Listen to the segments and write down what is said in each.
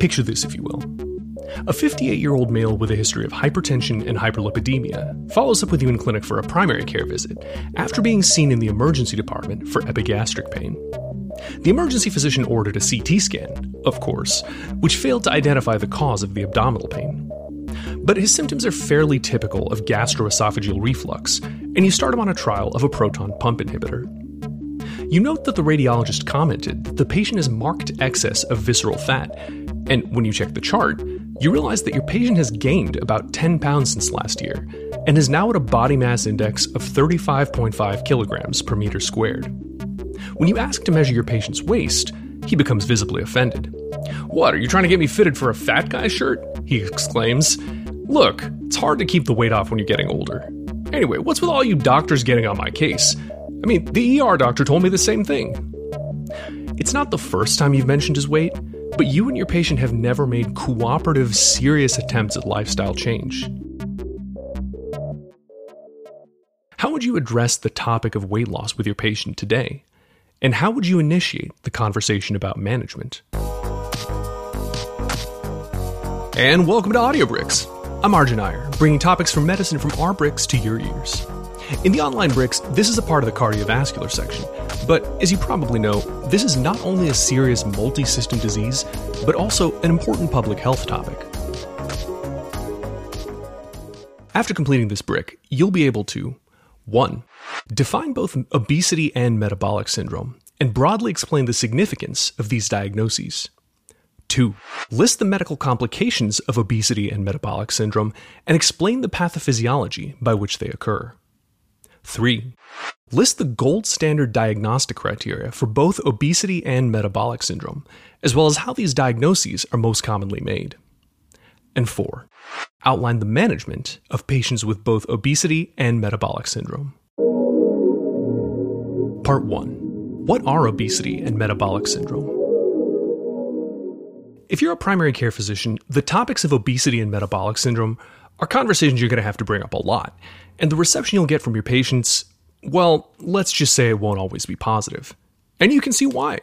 Picture this, if you will. A 58-year-old male with a history of hypertension and hyperlipidemia follows up with you in clinic for a primary care visit after being seen in the emergency department for epigastric pain. The emergency physician ordered a CT scan, of course, which failed to identify the cause of the abdominal pain. But his symptoms are fairly typical of gastroesophageal reflux, and you start him on a trial of a proton pump inhibitor. You note that the radiologist commented that the patient has marked excess of visceral fat, and when you check the chart, you realize that your patient has gained about 10 pounds since last year, and is now at a body mass index of 35.5 kilograms per meter squared. When you ask to measure your patient's waist, he becomes visibly offended. "What, are you trying to get me fitted for a fat guy shirt?" he exclaims. "Look, it's hard to keep the weight off when you're getting older. Anyway, what's with all you doctors getting on my case? I mean, the ER doctor told me the same thing." It's not the first time you've mentioned his weight, but you and your patient have never made cooperative, serious attempts at lifestyle change. How would you address the topic of weight loss with your patient today? And how would you initiate the conversation about management? And welcome to Audio Bricks. I'm Arjun Iyer, bringing topics from medicine from our bricks to your ears. In the online bricks, this is a part of the cardiovascular section, but as you probably know, this is not only a serious multi-system disease, but also an important public health topic. After completing this brick, you'll be able to 1. Define both obesity and metabolic syndrome, and broadly explain the significance of these diagnoses. 2. List the medical complications of obesity and metabolic syndrome, and explain the pathophysiology by which they occur. 3. List the gold standard diagnostic criteria for both obesity and metabolic syndrome, as well as how these diagnoses are most commonly made. And 4. Outline the management of patients with both obesity and metabolic syndrome. Part 1. What are obesity and metabolic syndrome? If you're a primary care physician, the topics of obesity and metabolic syndrome are conversations you're going to have to bring up a lot, and the reception you'll get from your patients, well, let's just say it won't always be positive. And you can see why.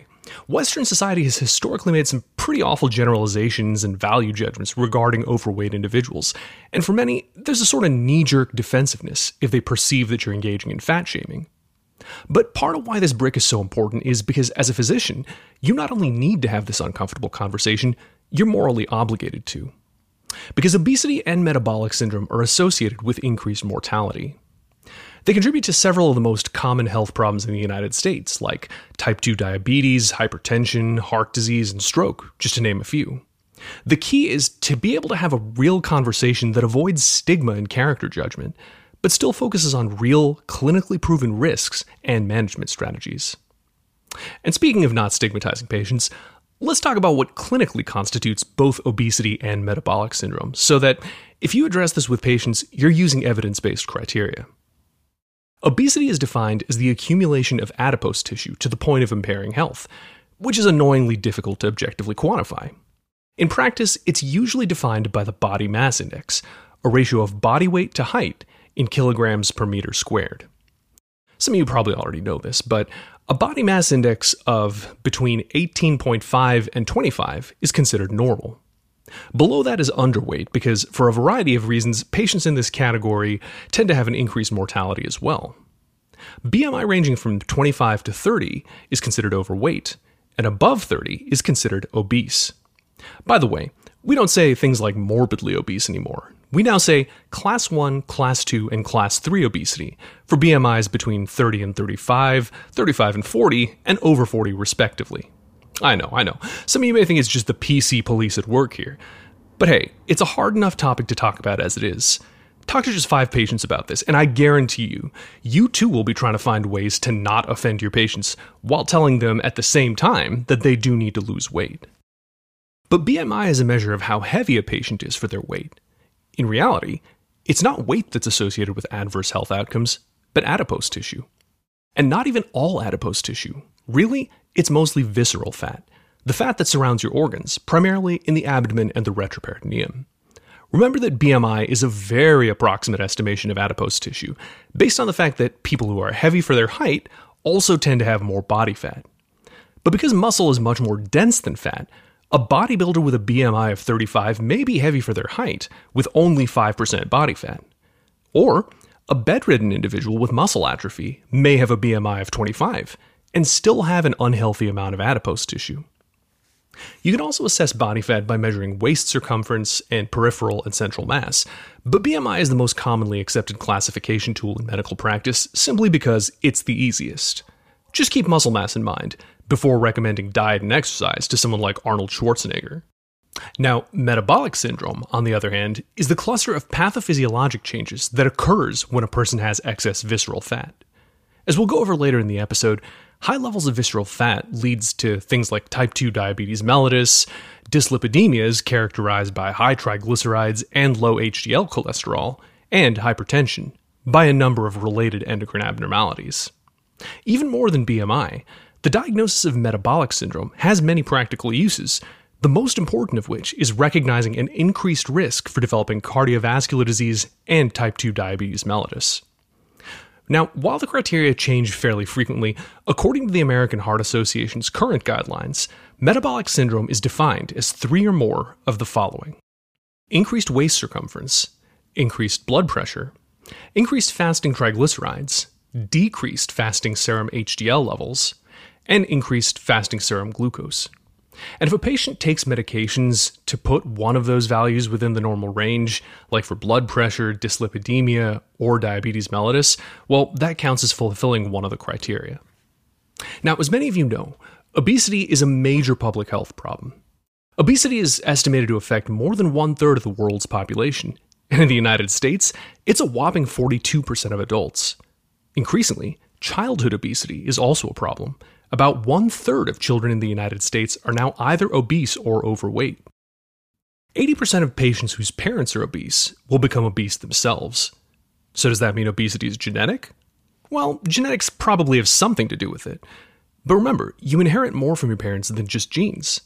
Western society has historically made some pretty awful generalizations and value judgments regarding overweight individuals, and for many, there's a sort of knee-jerk defensiveness if they perceive that you're engaging in fat shaming. But part of why this brick is so important is because as a physician, you not only need to have this uncomfortable conversation, you're morally obligated to. Because obesity and metabolic syndrome are associated with increased mortality. They contribute to several of the most common health problems in the United States, like type 2 diabetes, hypertension, heart disease, and stroke, just to name a few. The key is to be able to have a real conversation that avoids stigma and character judgment, but still focuses on real, clinically proven risks and management strategies. And speaking of not stigmatizing patients, let's talk about what clinically constitutes both obesity and metabolic syndrome, so that if you address this with patients, you're using evidence-based criteria. Obesity is defined as the accumulation of adipose tissue to the point of impairing health, which is annoyingly difficult to objectively quantify. In practice, it's usually defined by the body mass index, a ratio of body weight to height in kilograms per meter squared. Some of you probably already know this, but a body mass index of between 18.5 and 25 is considered normal. Below that is underweight because, for a variety of reasons, patients in this category tend to have an increased mortality as well. BMI ranging from 25 to 30 is considered overweight, and above 30 is considered obese. By the way, we don't say things like morbidly obese anymore. We now say class 1, class 2, and class 3 obesity for BMIs between 30 and 35, 35 and 40, and over 40 respectively. I know. Some of you may think it's just the PC police at work here. But hey, it's a hard enough topic to talk about as it is. Talk to just 5 patients about this, and I guarantee you too will be trying to find ways to not offend your patients while telling them at the same time that they do need to lose weight. But BMI is a measure of how heavy a patient is for their weight. In reality, it's not weight that's associated with adverse health outcomes, but adipose tissue. And not even all adipose tissue. Really, it's mostly visceral fat, the fat that surrounds your organs, primarily in the abdomen and the retroperitoneum. Remember that BMI is a very approximate estimation of adipose tissue, based on the fact that people who are heavy for their height also tend to have more body fat. But because muscle is much more dense than fat, A bodybuilder with a BMI of 35 may be heavy for their height, with only 5% body fat. Or, a bedridden individual with muscle atrophy may have a BMI of 25 and still have an unhealthy amount of adipose tissue. You can also assess body fat by measuring waist circumference and peripheral and central mass, but BMI is the most commonly accepted classification tool in medical practice simply because it's the easiest. Just keep muscle mass in mind before recommending diet and exercise to someone like Arnold Schwarzenegger. Now, metabolic syndrome, on the other hand, is the cluster of pathophysiologic changes that occurs when a person has excess visceral fat. As we'll go over later in the episode, high levels of visceral fat leads to things like type 2 diabetes mellitus, dyslipidemias characterized by high triglycerides and low HDL cholesterol, and hypertension, by a number of related endocrine abnormalities. Even more than BMI, the diagnosis of metabolic syndrome has many practical uses, the most important of which is recognizing an increased risk for developing cardiovascular disease and type 2 diabetes mellitus. Now, while the criteria change fairly frequently, according to the American Heart Association's current guidelines, metabolic syndrome is defined as three or more of the following: increased waist circumference, increased blood pressure, increased fasting triglycerides, decreased fasting serum HDL levels, and increased fasting serum glucose. And if a patient takes medications to put one of those values within the normal range, like for blood pressure, dyslipidemia, or diabetes mellitus, well, that counts as fulfilling one of the criteria. Now, as many of you know, obesity is a major public health problem. Obesity is estimated to affect more than one-third of the world's population, and in the United States, it's a whopping 42% of adults. Increasingly, childhood obesity is also a problem. About one-third of children in the United States are now either obese or overweight. 80% of patients whose parents are obese will become obese themselves. So does that mean obesity is genetic? Well, genetics probably have something to do with it. But remember, you inherit more from your parents than just genes.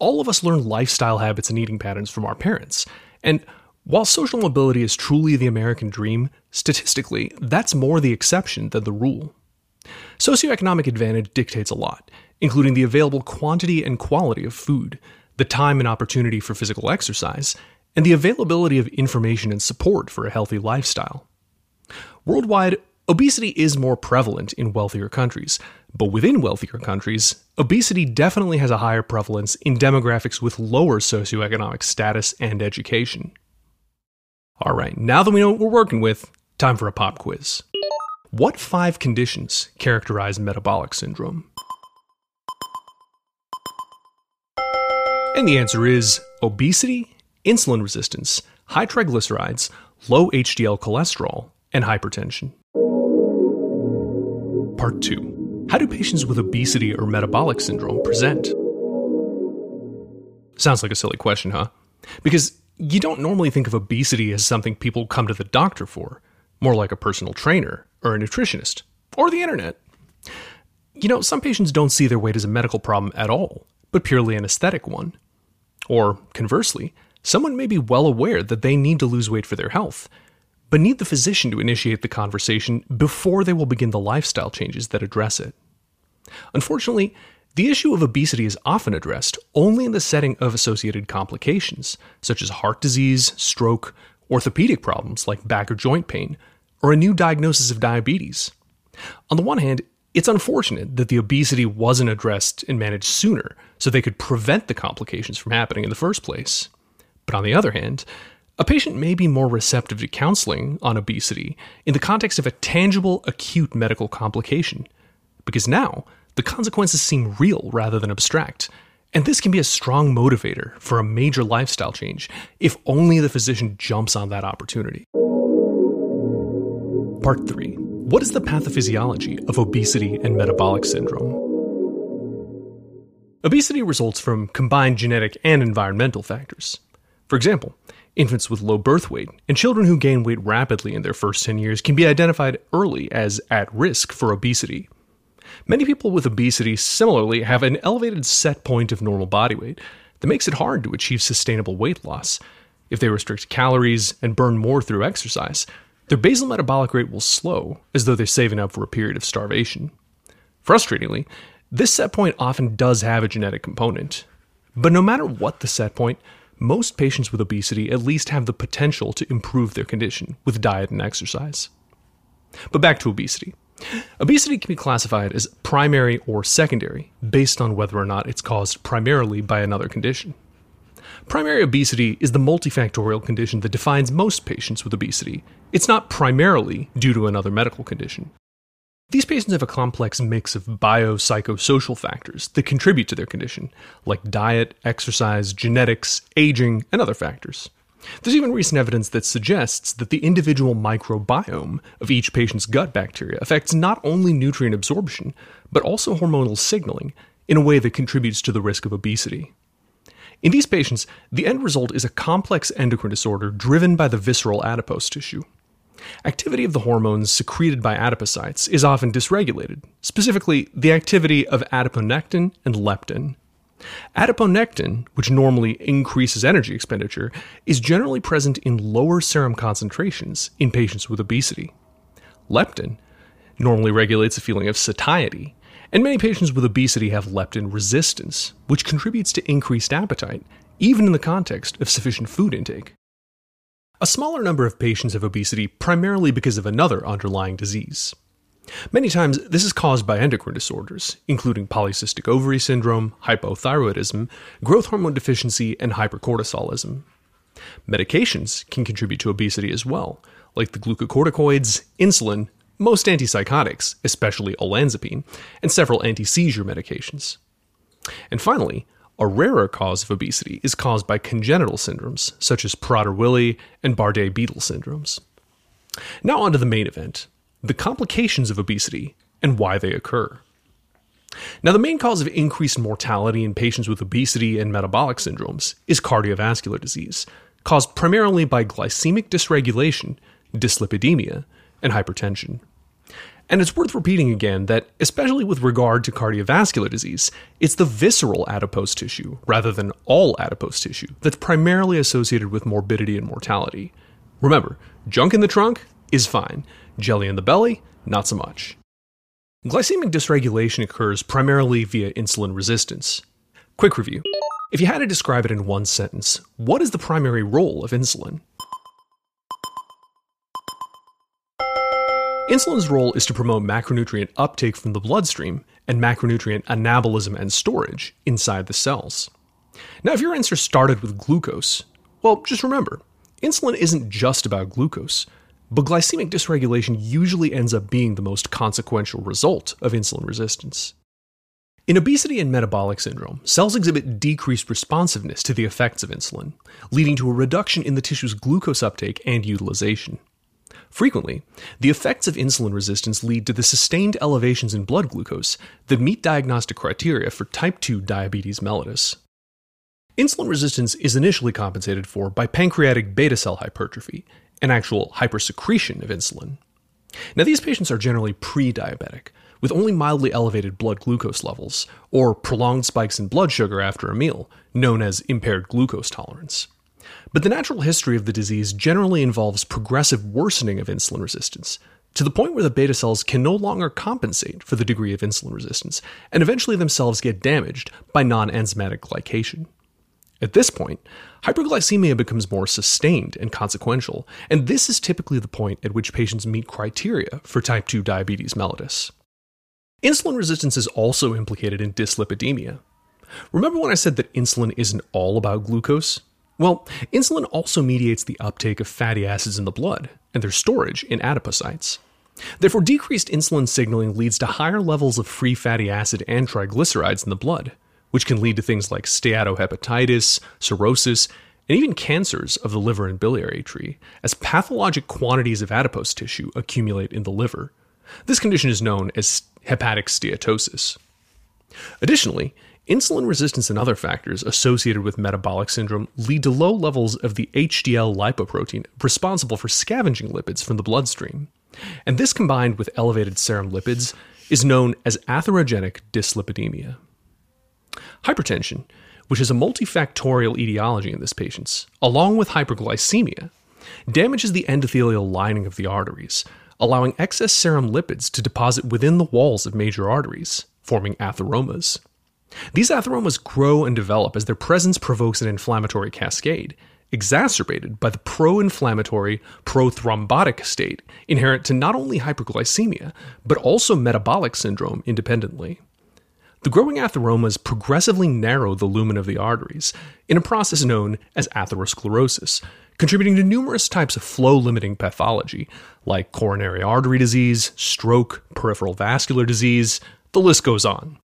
All of us learn lifestyle habits and eating patterns from our parents. And while social mobility is truly the American dream, statistically, that's more the exception than the rule. Socioeconomic advantage dictates a lot, including the available quantity and quality of food, the time and opportunity for physical exercise, and the availability of information and support for a healthy lifestyle. Worldwide, obesity is more prevalent in wealthier countries, but within wealthier countries, obesity definitely has a higher prevalence in demographics with lower socioeconomic status and education. All right, now that we know what we're working with, time for a pop quiz. What five conditions characterize metabolic syndrome? And the answer is obesity, insulin resistance, high triglycerides, low HDL cholesterol, and hypertension. Part 2. How do patients with obesity or metabolic syndrome present? Sounds like a silly question, huh? Because you don't normally think of obesity as something people come to the doctor for. More like a personal trainer, or a nutritionist, or the internet. You know, some patients don't see their weight as a medical problem at all, but purely an aesthetic one. Or, conversely, someone may be well aware that they need to lose weight for their health, but need the physician to initiate the conversation before they will begin the lifestyle changes that address it. Unfortunately, the issue of obesity is often addressed only in the setting of associated complications, such as heart disease, stroke, orthopedic problems like back or joint pain, or a new diagnosis of diabetes. On the one hand, it's unfortunate that the obesity wasn't addressed and managed sooner so they could prevent the complications from happening in the first place. But on the other hand, a patient may be more receptive to counseling on obesity in the context of a tangible, acute medical complication, because now the consequences seem real rather than abstract. And this can be a strong motivator for a major lifestyle change, if only the physician jumps on that opportunity. Part 3. What is the pathophysiology of obesity and metabolic syndrome? Obesity results from combined genetic and environmental factors. For example, infants with low birth weight and children who gain weight rapidly in their first 10 years can be identified early as at risk for obesity. Many people with obesity similarly have an elevated set point of normal body weight that makes it hard to achieve sustainable weight loss. If they restrict calories and burn more through exercise, their basal metabolic rate will slow, as though they're saving up for a period of starvation. Frustratingly, this set point often does have a genetic component. But no matter what the set point, most patients with obesity at least have the potential to improve their condition with diet and exercise. But back to obesity. Obesity can be classified as primary or secondary based on whether or not it's caused primarily by another condition. Primary obesity is the multifactorial condition that defines most patients with obesity. It's not primarily due to another medical condition. These patients have a complex mix of biopsychosocial factors that contribute to their condition, like diet, exercise, genetics, aging, and other factors. There's even recent evidence that suggests that the individual microbiome of each patient's gut bacteria affects not only nutrient absorption, but also hormonal signaling in a way that contributes to the risk of obesity. In these patients, the end result is a complex endocrine disorder driven by the visceral adipose tissue. Activity of the hormones secreted by adipocytes is often dysregulated, specifically the activity of adiponectin and leptin. Adiponectin, which normally increases energy expenditure, is generally present in lower serum concentrations in patients with obesity. Leptin normally regulates a feeling of satiety, and many patients with obesity have leptin resistance, which contributes to increased appetite, even in the context of sufficient food intake. A smaller number of patients have obesity primarily because of another underlying disease. Many times, this is caused by endocrine disorders, including polycystic ovary syndrome, hypothyroidism, growth hormone deficiency, and hypercortisolism. Medications can contribute to obesity as well, like the glucocorticoids, insulin, most antipsychotics, especially olanzapine, and several anti-seizure medications. And finally, a rarer cause of obesity is caused by congenital syndromes, such as Prader-Willi and Bardet-Biedl syndromes. Now on to the main event, the complications of obesity and why they occur. Now, the main cause of increased mortality in patients with obesity and metabolic syndromes is cardiovascular disease, caused primarily by glycemic dysregulation, dyslipidemia, and hypertension. And it's worth repeating again that, especially with regard to cardiovascular disease, it's the visceral adipose tissue, rather than all adipose tissue, that's primarily associated with morbidity and mortality. Remember, junk in the trunk is fine, jelly in the belly, not so much. Glycemic dysregulation occurs primarily via insulin resistance. Quick review. If you had to describe it in one sentence, what is the primary role of insulin? Insulin's role is to promote macronutrient uptake from the bloodstream and macronutrient anabolism and storage inside the cells. Now, if your answer started with glucose, well, just remember, insulin isn't just about glucose, but glycemic dysregulation usually ends up being the most consequential result of insulin resistance. In obesity and metabolic syndrome, cells exhibit decreased responsiveness to the effects of insulin, leading to a reduction in the tissue's glucose uptake and utilization. Frequently, the effects of insulin resistance lead to the sustained elevations in blood glucose that meet diagnostic criteria for type 2 diabetes mellitus. Insulin resistance is initially compensated for by pancreatic beta cell hypertrophy, an actual hypersecretion of insulin. Now, these patients are generally pre-diabetic, with only mildly elevated blood glucose levels, or prolonged spikes in blood sugar after a meal, known as impaired glucose tolerance. But the natural history of the disease generally involves progressive worsening of insulin resistance, to the point where the beta cells can no longer compensate for the degree of insulin resistance, and eventually themselves get damaged by non-enzymatic glycation. At this point, hyperglycemia becomes more sustained and consequential, and this is typically the point at which patients meet criteria for type 2 diabetes mellitus. Insulin resistance is also implicated in dyslipidemia. Remember when I said that insulin isn't all about glucose? Well, insulin also mediates the uptake of fatty acids in the blood and their storage in adipocytes. Therefore, decreased insulin signaling leads to higher levels of free fatty acid and triglycerides in the blood, which can lead to things like steatohepatitis, cirrhosis, and even cancers of the liver and biliary tree, as pathologic quantities of adipose tissue accumulate in the liver. This condition is known as hepatic steatosis. Additionally, insulin resistance and other factors associated with metabolic syndrome lead to low levels of the HDL lipoprotein responsible for scavenging lipids from the bloodstream. And this, combined with elevated serum lipids, is known as atherogenic dyslipidemia. Hypertension, which is a multifactorial etiology in these patients, along with hyperglycemia, damages the endothelial lining of the arteries, allowing excess serum lipids to deposit within the walls of major arteries, forming atheromas. These atheromas grow and develop as their presence provokes an inflammatory cascade, exacerbated by the pro-inflammatory, pro-thrombotic state inherent to not only hyperglycemia, but also metabolic syndrome independently. The growing atheromas progressively narrow the lumen of the arteries in a process known as atherosclerosis, contributing to numerous types of flow-limiting pathology, like coronary artery disease, stroke, peripheral vascular disease, the list goes on.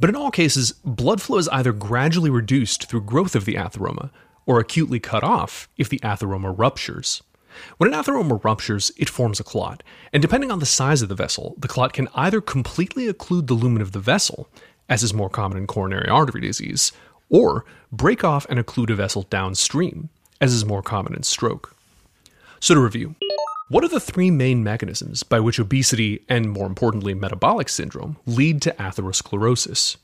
But in all cases, blood flow is either gradually reduced through growth of the atheroma, or acutely cut off if the atheroma ruptures. When an atheroma ruptures, it forms a clot, and depending on the size of the vessel, the clot can either completely occlude the lumen of the vessel, as is more common in coronary artery disease, or break off and occlude a vessel downstream, as is more common in stroke. So to review, what are the three main mechanisms by which obesity, and more importantly metabolic syndrome, lead to atherosclerosis?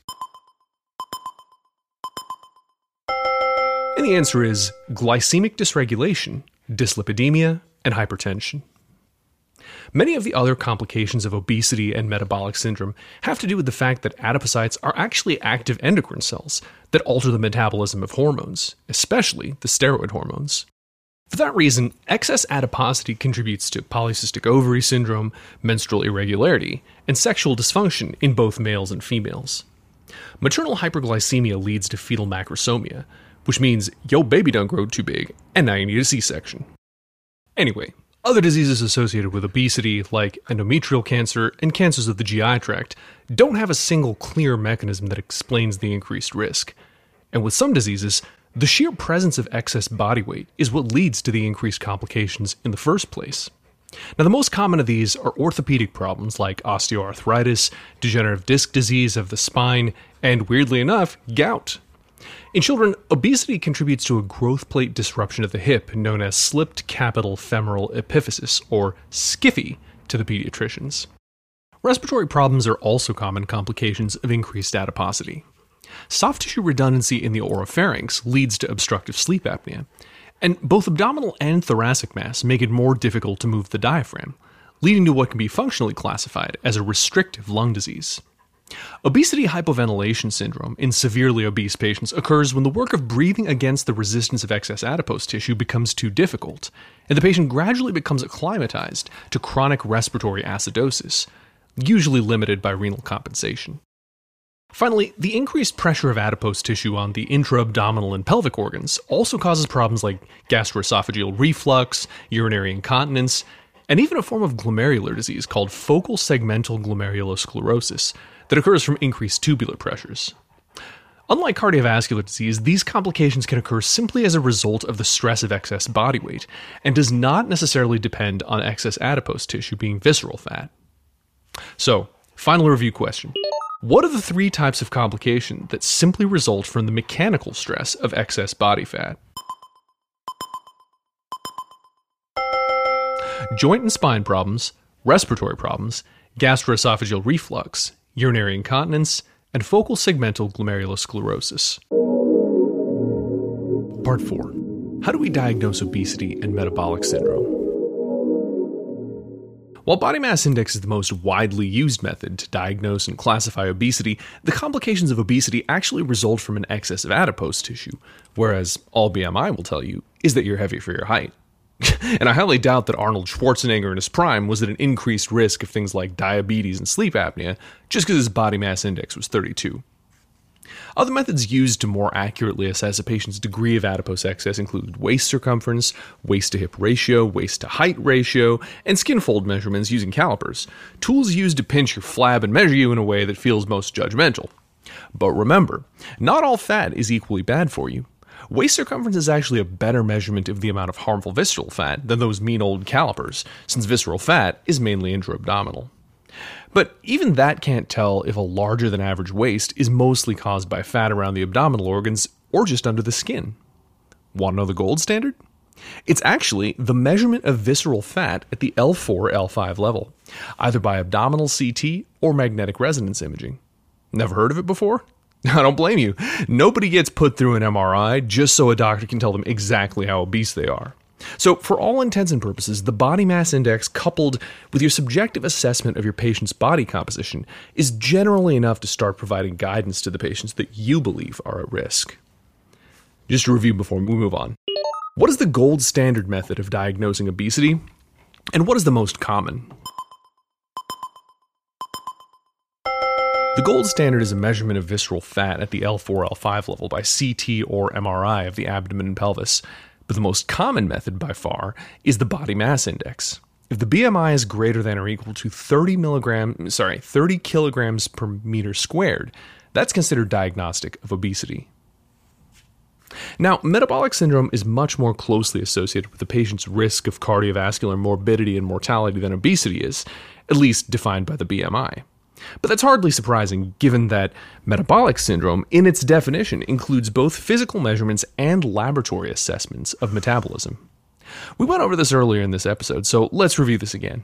And the answer is glycemic dysregulation, dyslipidemia, and hypertension. Many of the other complications of obesity and metabolic syndrome have to do with the fact that adipocytes are actually active endocrine cells that alter the metabolism of hormones, especially the steroid hormones. For that reason, excess adiposity contributes to polycystic ovary syndrome, menstrual irregularity, and sexual dysfunction in both males and females. Maternal hyperglycemia leads to fetal macrosomia, which means yo baby done grow too big, and now you need a C-section. Anyway, other diseases associated with obesity, like endometrial cancer and cancers of the GI tract, don't have a single clear mechanism that explains the increased risk. And with some diseases, the sheer presence of excess body weight is what leads to the increased complications in the first place. Now, the most common of these are orthopedic problems like osteoarthritis, degenerative disc disease of the spine, and weirdly enough, gout. In children, obesity contributes to a growth plate disruption of the hip known as slipped capital femoral epiphysis, or SCIFI, to the pediatricians. Respiratory problems are also common complications of increased adiposity. Soft tissue redundancy in the oropharynx leads to obstructive sleep apnea, and both abdominal and thoracic mass make it more difficult to move the diaphragm, leading to what can be functionally classified as a restrictive lung disease. Obesity hypoventilation syndrome in severely obese patients occurs when the work of breathing against the resistance of excess adipose tissue becomes too difficult, and the patient gradually becomes acclimatized to chronic respiratory acidosis, usually limited by renal compensation. Finally, the increased pressure of adipose tissue on the intra-abdominal and pelvic organs also causes problems like gastroesophageal reflux, urinary incontinence, and even a form of glomerular disease called focal segmental glomerulosclerosis, that occurs from increased tubular pressures. Unlike cardiovascular disease, these complications can occur simply as a result of the stress of excess body weight and does not necessarily depend on excess adipose tissue being visceral fat. So, final review question. What are the three types of complication that simply result from the mechanical stress of excess body fat? Joint and spine problems, respiratory problems, gastroesophageal reflux, urinary incontinence, and focal segmental glomerulosclerosis. Part 4. How do we diagnose obesity and metabolic syndrome? While body mass index is the most widely used method to diagnose and classify obesity, the complications of obesity actually result from an excess of adipose tissue, whereas all BMI will tell you is that you're heavy for your height. And I highly doubt that Arnold Schwarzenegger in his prime was at an increased risk of things like diabetes and sleep apnea just because his body mass index was 32. Other methods used to more accurately assess a patient's degree of adipose excess include waist circumference, waist-to-hip ratio, waist-to-height ratio, and skin fold measurements using calipers, tools used to pinch your flab and measure you in a way that feels most judgmental. But remember, not all fat is equally bad for you. Waist circumference is actually a better measurement of the amount of harmful visceral fat than those mean old calipers, since visceral fat is mainly intra-abdominal. But even that can't tell if a larger than average waist is mostly caused by fat around the abdominal organs or just under the skin. Want to know the gold standard? It's actually the measurement of visceral fat at the L4-L5 level, either by abdominal CT or magnetic resonance imaging. Never heard of it before? I don't blame you. Nobody gets put through an MRI just so a doctor can tell them exactly how obese they are. So for all intents and purposes, the body mass index coupled with your subjective assessment of your patient's body composition is generally enough to start providing guidance to the patients that you believe are at risk. Just a review before we move on. What is the gold standard method of diagnosing obesity? And what is the most common? The gold standard is a measurement of visceral fat at the L4-L5 level by CT or MRI of the abdomen and pelvis. But the most common method by far is the body mass index. If the BMI is greater than or equal to 30 kilograms per meter squared, that's considered diagnostic of obesity. Now, metabolic syndrome is much more closely associated with the patient's risk of cardiovascular morbidity and mortality than obesity is, at least defined by the BMI. But that's hardly surprising, given that metabolic syndrome, in its definition, includes both physical measurements and laboratory assessments of metabolism. We went over this earlier in this episode, so let's review this again.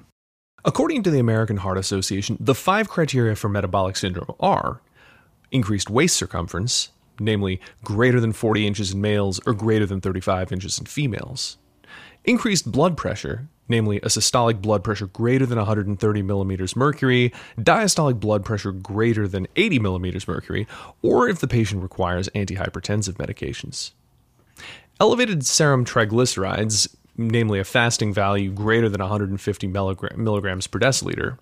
According to the American Heart Association, the 5 criteria for metabolic syndrome are increased waist circumference, namely greater than 40 inches in males or greater than 35 inches in females. Increased blood pressure, namely a systolic blood pressure greater than 130 millimeters mercury, diastolic blood pressure greater than 80 millimeters mercury, or if the patient requires antihypertensive medications. Elevated serum triglycerides, namely a fasting value greater than 150 milligrams per deciliter,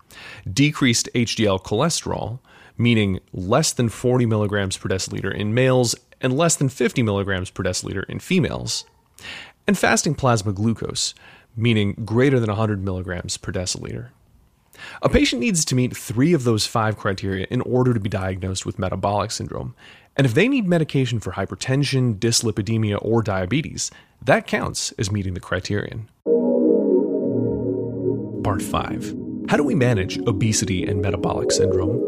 decreased HDL cholesterol, meaning less than 40 milligrams per deciliter in males and less than 50 milligrams per deciliter in females, and fasting plasma glucose, meaning greater than 100 milligrams per deciliter. A patient needs to meet 3 of those 5 criteria in order to be diagnosed with metabolic syndrome, and if they need medication for hypertension, dyslipidemia, or diabetes, that counts as meeting the criterion. Part 5. How do we manage obesity and metabolic syndrome?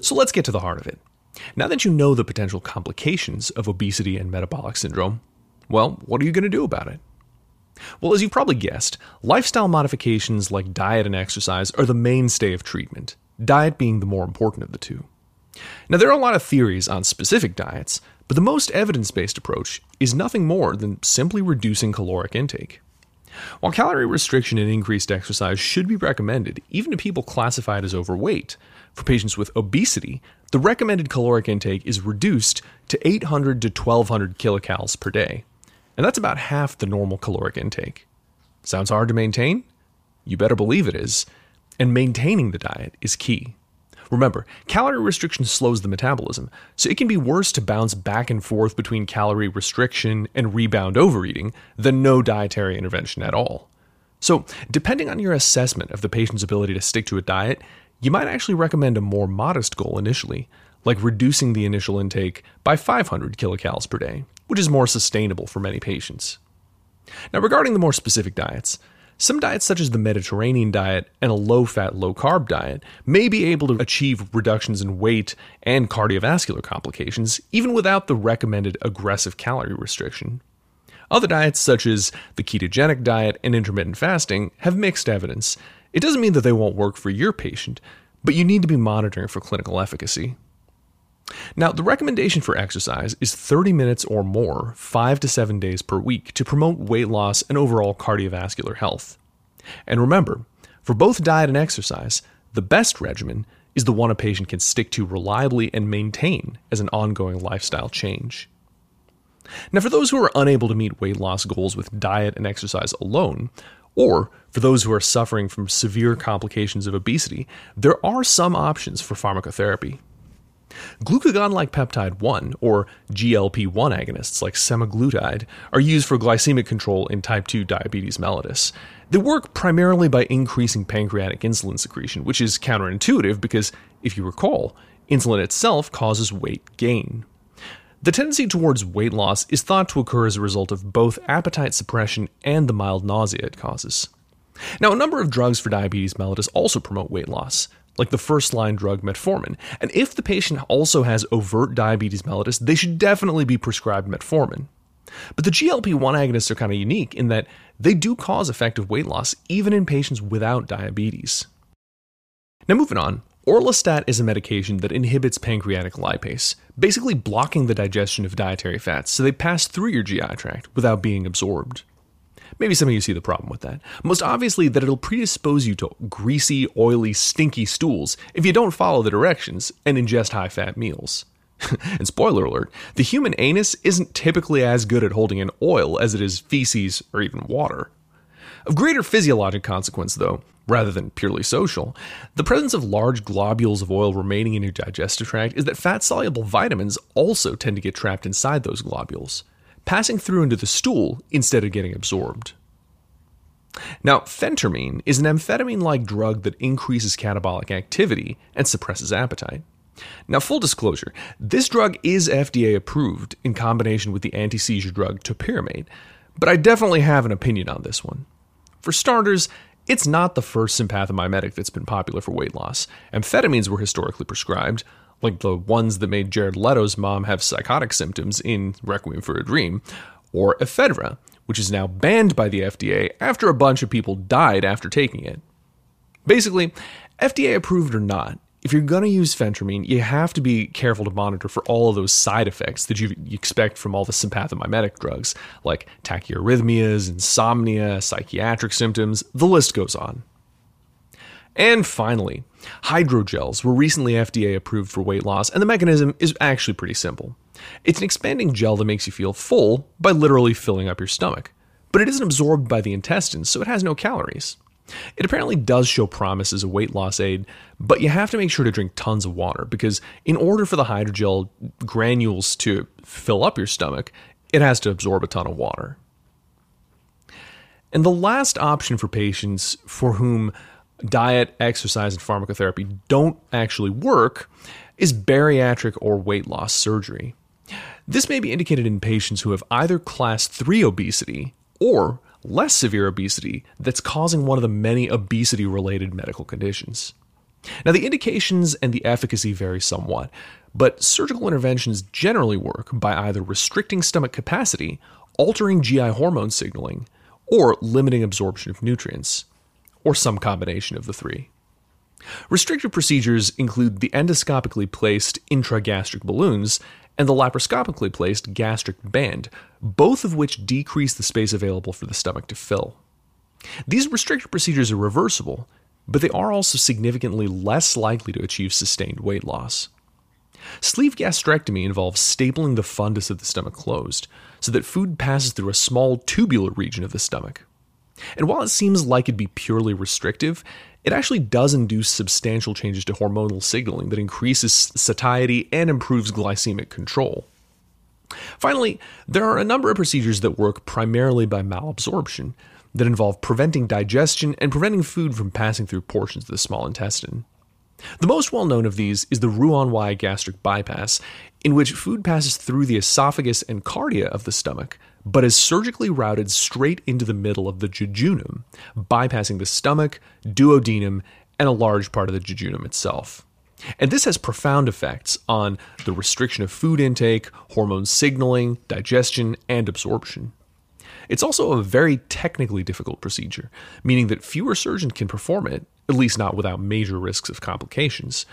So let's get to the heart of it. Now that you know the potential complications of obesity and metabolic syndrome, well, what are you going to do about it? Well, as you probably guessed, lifestyle modifications like diet and exercise are the mainstay of treatment, diet being the more important of the two. Now, there are a lot of theories on specific diets, but the most evidence-based approach is nothing more than simply reducing caloric intake. While calorie restriction and increased exercise should be recommended, even to people classified as overweight, for patients with obesity, the recommended caloric intake is reduced to 800 to 1200 kilocalories per day. And that's about half the normal caloric intake. Sounds hard to maintain? You better believe it is. And maintaining the diet is key. Remember, calorie restriction slows the metabolism, so it can be worse to bounce back and forth between calorie restriction and rebound overeating than no dietary intervention at all. So, depending on your assessment of the patient's ability to stick to a diet, you might actually recommend a more modest goal initially, like reducing the initial intake by 500 kilocalories per day, which is more sustainable for many patients. Now, regarding the more specific diets, some diets such as the Mediterranean diet and a low-fat, low-carb diet may be able to achieve reductions in weight and cardiovascular complications, even without the recommended aggressive calorie restriction. Other diets such as the ketogenic diet and intermittent fasting have mixed evidence. It doesn't mean that they won't work for your patient, but you need to be monitoring for clinical efficacy. Now, the recommendation for exercise is 30 minutes or more, 5 to 7 days per week, to promote weight loss and overall cardiovascular health. And remember, for both diet and exercise, the best regimen is the one a patient can stick to reliably and maintain as an ongoing lifestyle change. Now, for those who are unable to meet weight loss goals with diet and exercise alone, or for those who are suffering from severe complications of obesity, there are some options for pharmacotherapy. Glucagon-like peptide 1, or GLP-1 agonists like semaglutide, are used for glycemic control in type 2 diabetes mellitus. They work primarily by increasing pancreatic insulin secretion, which is counterintuitive because, if you recall, insulin itself causes weight gain. The tendency towards weight loss is thought to occur as a result of both appetite suppression and the mild nausea it causes. Now, a number of drugs for diabetes mellitus also promote weight loss, like the first-line drug metformin, and if the patient also has overt diabetes mellitus, they should definitely be prescribed metformin. But the GLP-1 agonists are kind of unique in that they do cause effective weight loss even in patients without diabetes. Now moving on, Orlistat is a medication that inhibits pancreatic lipase, basically blocking the digestion of dietary fats so they pass through your GI tract without being absorbed. Maybe some of you see the problem with that. Most obviously that it'll predispose you to greasy, oily, stinky stools if you don't follow the directions and ingest high-fat meals. And spoiler alert, the human anus isn't typically as good at holding in oil as it is feces or even water. Of greater physiologic consequence, though, rather than purely social, the presence of large globules of oil remaining in your digestive tract is that fat-soluble vitamins also tend to get trapped inside those globules, passing through into the stool instead of getting absorbed. Now, phentermine is an amphetamine-like drug that increases catabolic activity and suppresses appetite. Now, full disclosure, this drug is FDA approved in combination with the anti-seizure drug topiramate, but I definitely have an opinion on this one. For starters, it's not the first sympathomimetic that's been popular for weight loss. Amphetamines were historically prescribed, like the ones that made Jared Leto's mom have psychotic symptoms in Requiem for a Dream, or ephedra, which is now banned by the FDA after a bunch of people died after taking it. Basically, FDA approved or not, if you're going to use phentermine, you have to be careful to monitor for all of those side effects that you expect from all the sympathomimetic drugs, like tachyarrhythmias, insomnia, psychiatric symptoms, the list goes on. And finally, hydrogels were recently FDA approved for weight loss, and the mechanism is actually pretty simple. It's an expanding gel that makes you feel full by literally filling up your stomach, but it isn't absorbed by the intestines, so it has no calories. It apparently does show promise as a weight loss aid, but you have to make sure to drink tons of water because in order for the hydrogel granules to fill up your stomach, it has to absorb a ton of water. And the last option for patients for whom diet, exercise, and pharmacotherapy don't actually work is bariatric or weight loss surgery. This may be indicated in patients who have either class 3 obesity or less severe obesity that's causing one of the many obesity-related medical conditions. Now, the indications and the efficacy vary somewhat, but surgical interventions generally work by either restricting stomach capacity, altering GI hormone signaling, or limiting absorption of nutrients, or some combination of the three. Restrictive procedures include the endoscopically placed intragastric balloons and the laparoscopically placed gastric band, both of which decrease the space available for the stomach to fill. These restrictive procedures are reversible, but they are also significantly less likely to achieve sustained weight loss. Sleeve gastrectomy involves stapling the fundus of the stomach closed so that food passes through a small tubular region of the stomach. And while it seems like it'd be purely restrictive, it actually does induce substantial changes to hormonal signaling that increases satiety and improves glycemic control. Finally, there are a number of procedures that work primarily by malabsorption that involve preventing digestion and preventing food from passing through portions of the small intestine. The most well-known of these is the Roux-en-Y gastric bypass, in which food passes through the esophagus and cardia of the stomach, but is surgically routed straight into the middle of the jejunum, bypassing the stomach, duodenum, and a large part of the jejunum itself. And this has profound effects on the restriction of food intake, hormone signaling, digestion, and absorption. It's also a very technically difficult procedure, meaning that fewer surgeons can perform it, at least not without major risks of complications.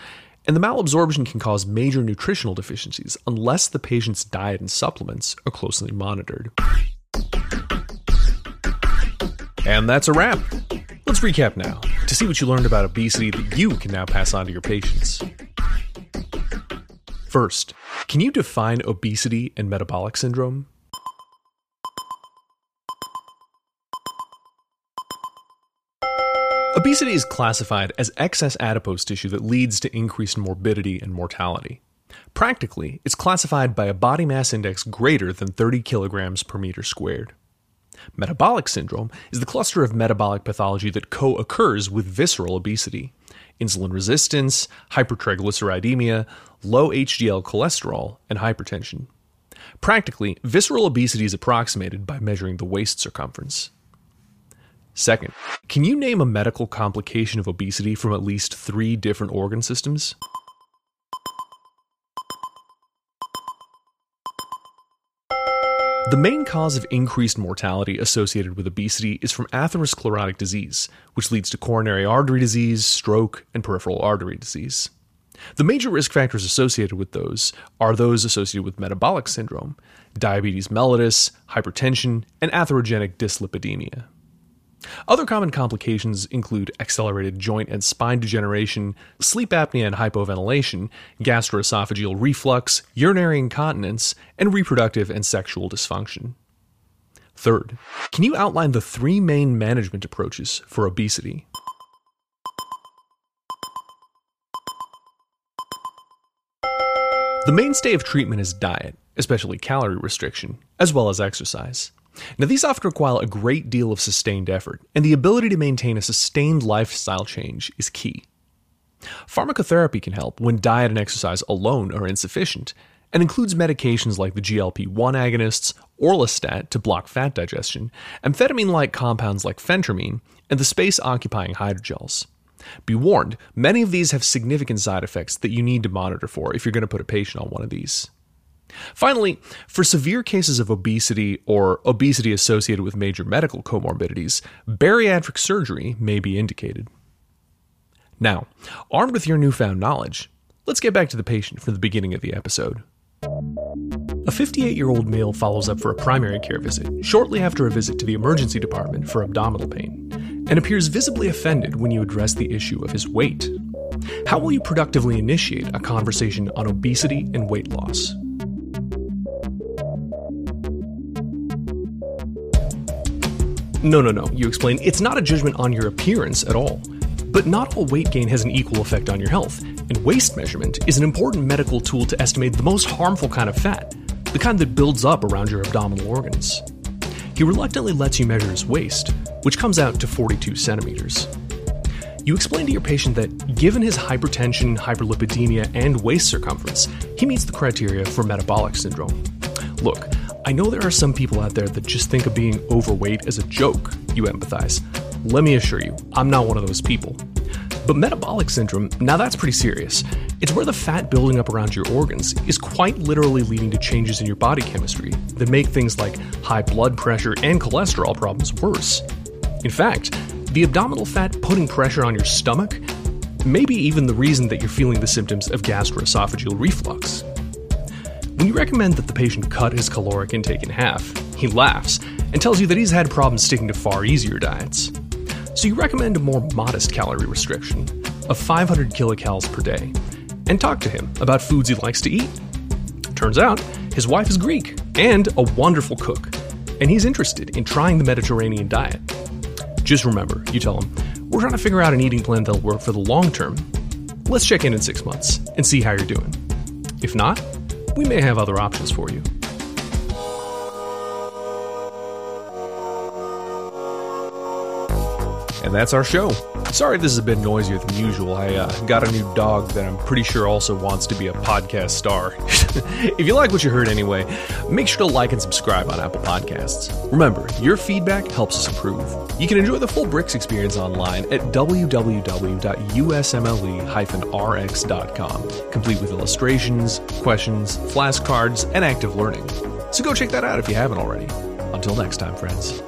And the malabsorption can cause major nutritional deficiencies unless the patient's diet and supplements are closely monitored. And that's a wrap. Let's recap now to see what you learned about obesity that you can now pass on to your patients. First, can you define obesity and metabolic syndrome? Obesity is classified as excess adipose tissue that leads to increased morbidity and mortality. Practically, it's classified by a body mass index greater than 30 kilograms per meter squared. Metabolic syndrome is the cluster of metabolic pathology that co-occurs with visceral obesity. Insulin resistance, hypertriglyceridemia, low HDL cholesterol, and hypertension. Practically, visceral obesity is approximated by measuring the waist circumference. Second, can you name a medical complication of obesity from at least 3 different organ systems? The main cause of increased mortality associated with obesity is from atherosclerotic disease, which leads to coronary artery disease, stroke, and peripheral artery disease. The major risk factors associated with those are those associated with metabolic syndrome, diabetes mellitus, hypertension, and atherogenic dyslipidemia. Other common complications include accelerated joint and spine degeneration, sleep apnea and hypoventilation, gastroesophageal reflux, urinary incontinence, and reproductive and sexual dysfunction. Third, can you outline the three main management approaches for obesity? The mainstay of treatment is diet, especially calorie restriction, as well as exercise. Now, these often require a great deal of sustained effort, and the ability to maintain a sustained lifestyle change is key. Pharmacotherapy can help when diet and exercise alone are insufficient, and includes medications like the GLP-1 agonists, Orlistat to block fat digestion, amphetamine-like compounds like phentermine, and the space-occupying hydrogels. Be warned, many of these have significant side effects that you need to monitor for if you're going to put a patient on one of these. Finally, for severe cases of obesity or obesity associated with major medical comorbidities, bariatric surgery may be indicated. Now, armed with your newfound knowledge, let's get back to the patient from the beginning of the episode. A 58-year-old male follows up for a primary care visit shortly after a visit to the emergency department for abdominal pain, and appears visibly offended when you address the issue of his weight. How will you productively initiate a conversation on obesity and weight loss? No, you explain, it's not a judgment on your appearance at all. But not all weight gain has an equal effect on your health, and waist measurement is an important medical tool to estimate the most harmful kind of fat, the kind that builds up around your abdominal organs. He reluctantly lets you measure his waist, which comes out to 42 centimeters. You explain to your patient that, given his hypertension, hyperlipidemia, and waist circumference, he meets the criteria for metabolic syndrome. Look, I know there are some people out there that just think of being overweight as a joke, you empathize. Let me assure you, I'm not one of those people. But metabolic syndrome, now that's pretty serious. It's where the fat building up around your organs is quite literally leading to changes in your body chemistry that make things like high blood pressure and cholesterol problems worse. In fact, the abdominal fat putting pressure on your stomach may be even the reason that you're feeling the symptoms of gastroesophageal reflux. When you recommend that the patient cut his caloric intake in half, he laughs and tells you that he's had problems sticking to far easier diets. So you recommend a more modest calorie restriction of 500 kilocalories per day and talk to him about foods he likes to eat. Turns out, his wife is Greek and a wonderful cook, and he's interested in trying the Mediterranean diet. Just remember, you tell him, we're trying to figure out an eating plan that'll work for the long term. Let's check in 6 months and see how you're doing. If not, we may have other options for you. And that's our show. Sorry if this is a bit noisier than usual. I got a new dog that I'm pretty sure also wants to be a podcast star. If you like what you heard anyway, make sure to like and subscribe on Apple Podcasts. Remember, your feedback helps us improve. You can enjoy the full Bricks experience online at www.usmle-rx.com, complete with illustrations, questions, flashcards, and active learning. So go check that out if you haven't already. Until next time, friends.